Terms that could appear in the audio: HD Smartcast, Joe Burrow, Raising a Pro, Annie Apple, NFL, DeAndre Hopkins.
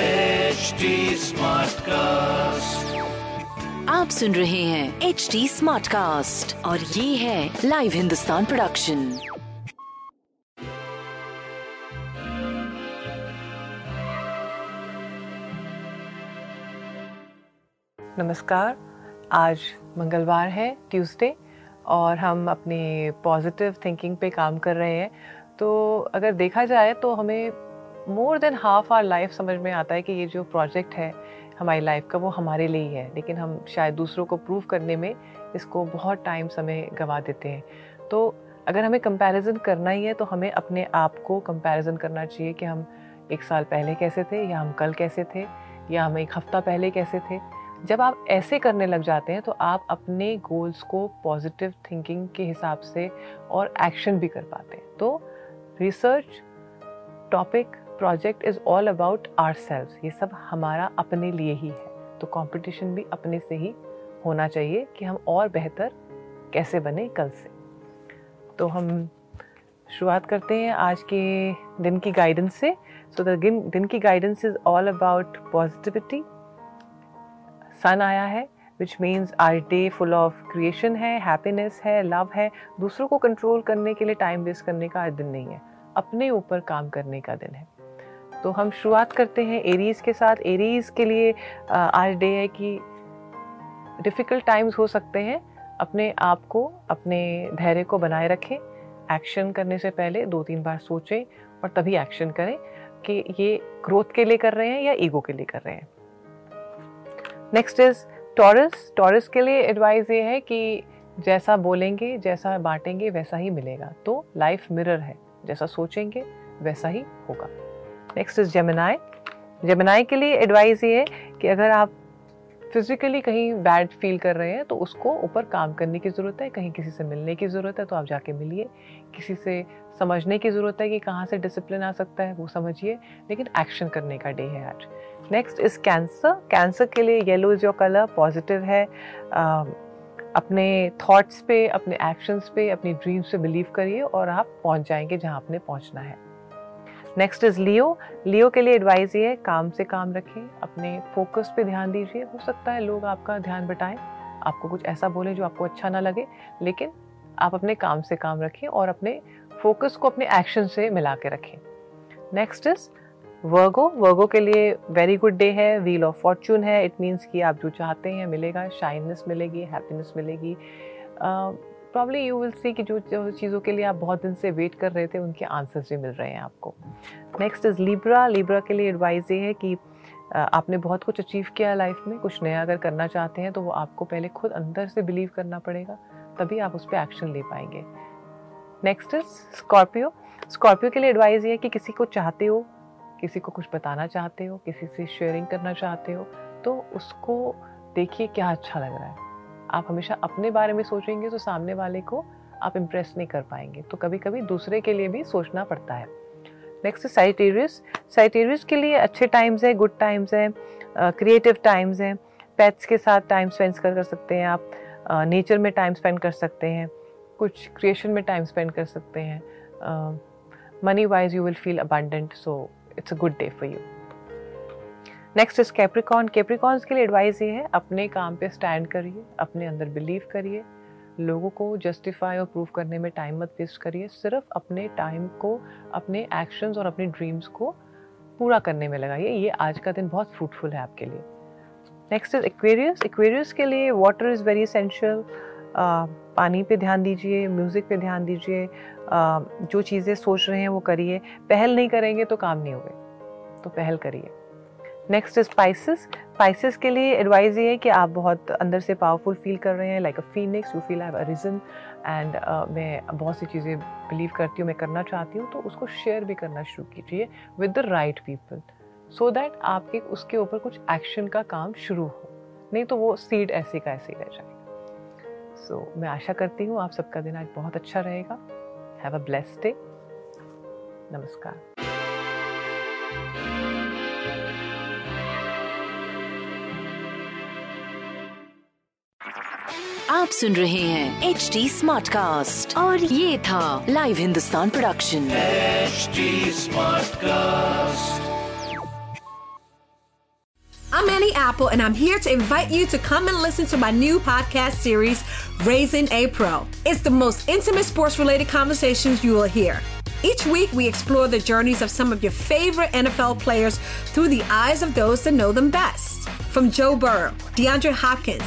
HD Smartcast. आप सुन रहे हैं HD Smartcast और ये है लाइव हिंदुस्तान प्रोडक्शन। नमस्कार, आज मंगलवार है, ट्यूसडे, और हम अपने पॉजिटिव थिंकिंग पे काम कर रहे हैं। तो अगर देखा जाए तो हमें more than half our life समझ में आता है कि ये जो प्रोजेक्ट है हमारी लाइफ का वो हमारे लिए ही है, लेकिन हम शायद दूसरों को प्रूव करने में इसको बहुत टाइम समय गंवा देते हैं। तो अगर हमें कंपैरिजन करना ही है तो हमें अपने आप को कंपैरिजन करना चाहिए कि हम एक साल पहले कैसे थे, या हम कल कैसे थे, या हम एक हफ्ता पहले कैसे थे। जब आप ऐसे करने लग जाते हैं तो आप अपने गोल्स को पॉजिटिव थिंकिंग के हिसाब से और एक्शन भी कर पाते हैं। तो research topic project is all about ourselves. ये सब हमारा अपने लिए ही है, तो कंपटीशन भी अपने से ही होना चाहिए कि हम और बेहतर कैसे बने कल से। तो हम शुरुआत करते हैं आज के दिन की गाइडेंस से। सो दिन की guidance is all about positivity. Sun आया है, which means our day full of creation है, हैप्पीनेस है, लव है। दूसरों को कंट्रोल करने के लिए टाइम वेस्ट करने का आज दिन नहीं है, अपने ऊपर काम करने का दिन है। तो हम शुरुआत करते हैं एरीज के साथ। एरीज के लिए आज डे है कि डिफ़िकल्ट टाइम्स हो सकते हैं, अपने आप को, अपने धैर्य को बनाए रखें। एक्शन करने से पहले 2-3 बार सोचें और तभी एक्शन करें कि ये ग्रोथ के लिए कर रहे हैं या ईगो के लिए कर रहे हैं। Next is taurus. टॉरस के लिए एडवाइस ये है कि जैसा बोलेंगे, जैसा बांटेंगे, वैसा ही मिलेगा। तो लाइफ मिरर है, जैसा सोचेंगे वैसा ही होगा। Next is Gemini. जेमिनाई के लिए एडवाइस ये है कि अगर आप फिजिकली कहीं बैड फील कर रहे हैं तो उसको ऊपर काम करने की ज़रूरत है। कहीं किसी से मिलने की ज़रूरत है तो आप जाके मिलिए, किसी से समझने की ज़रूरत है कि कहाँ से डिसिप्लिन आ सकता है वो समझिए, लेकिन एक्शन करने का डे है आज। Next is cancer. कैंसर के लिए yellow is your colour, positive है। अपने थॉट्स पे, अपने एक्शंस पे, अपनी ड्रीम्स पे बिलीव करिए और आप पहुंच जाएंगे जहां आपने पहुंचना है। नेक्स्ट इज़ लियो। लियो के लिए एडवाइस ये है काम से काम रखिए, अपने फोकस पे ध्यान दीजिए। हो सकता है लोग आपका ध्यान बटाएं, आपको कुछ ऐसा बोले जो आपको अच्छा ना लगे, लेकिन आप अपने काम से काम रखिए और अपने फोकस को अपने एक्शन से मिला के रखें। Next is Virgo. वर्गो के लिए वेरी गुड डे है, व्हील ऑफ फॉर्चून है। इट मीन्स कि आप जो चाहते हैं मिलेगा, शाइनेस मिलेगी, हैप्पीनेस मिलेगी। प्रॉब्ली यू विल सी कि जो चीज़ों के लिए आप बहुत दिन से वेट कर रहे थे उनके आंसर्स भी मिल रहे हैं आपको। Next is Libra. लिब्रा के लिए एडवाइस ये है कि आपने बहुत कुछ अचीव किया है लाइफ में, कुछ नया अगर करना चाहते हैं तो वो आपको पहले खुद अंदर से बिलीव करना पड़ेगा, तभी आप उस पर एक्शन ले पाएंगे। Next is Scorpio. स्कॉर्पियो के लिए एडवाइस ये है कि किसी को चाहते हो, किसी को कुछ बताना चाहते हो, किसी से शेयरिंग करना चाहते हो, तो उसको देखिए क्या अच्छा लग रहा है। आप हमेशा अपने बारे में सोचेंगे तो सामने वाले को आप इम्प्रेस नहीं कर पाएंगे, तो कभी कभी दूसरे के लिए भी सोचना पड़ता है। Next Sagittarius. साइटेरियस के लिए अच्छे टाइम्स हैं, गुड टाइम्स हैं, क्रिएटिव टाइम्स हैं। पेट्स के साथ टाइम स्पेंड कर सकते हैं आप, नेचर में टाइम स्पेंड कर सकते हैं, कुछ क्रिएशन में टाइम स्पेंड कर सकते हैं। Money wise you will feel abundant, so it's a good day for you. Next is Capricorn. Capricorns के लिए एडवाइस ये है अपने काम पे स्टैंड करिए, अपने अंदर बिलीव करिए, लोगों को जस्टिफाई और प्रूव करने में टाइम मत वेस्ट करिए, सिर्फ अपने टाइम को, अपने एक्शंस और अपने ड्रीम्स को पूरा करने में लगाइए। ये आज का दिन बहुत फ्रूटफुल है आपके लिए। Next is Aquarius. एक्वेरियस के लिए वाटर इज़ वेरी एसेंशियल। पानी पे ध्यान दीजिए, म्यूज़िक पे ध्यान दीजिए, जो चीज़ें सोच रहे हैं वो करिए। पहल नहीं करेंगे तो काम नहीं होगा, तो पहल करिए। Next is Pisces. पाइसेस के लिए एडवाइस ये है कि आप बहुत अंदर से पावरफुल फील कर रहे हैं, like a phoenix you feel have arisen and मैं बहुत सी चीज़ें बिलीव करती हूँ, मैं करना चाहती हूँ, तो उसको शेयर भी करना शुरू कीजिए with the right people so that आपके उसके ऊपर कुछ एक्शन का काम शुरू हो, नहीं तो वो सीड ऐसे का ऐसे ही रह जाएगा। सो मैं आशा करती हूँ आप सबका दिन आज बहुत अच्छा रहेगा। Have a blessed day. नमस्कार। आप सुन रहे हैं HD Smartcast और ये था live Hindustan production HD Smartcast. I'm Annie Apple and I'm here to invite you to come and listen to my new podcast series, Raising a Pro. It's the most intimate sports-related conversations you will hear. Each week, we explore the journeys of some of your favorite NFL players through the eyes of those that know them best. From Joe Burrow, DeAndre Hopkins,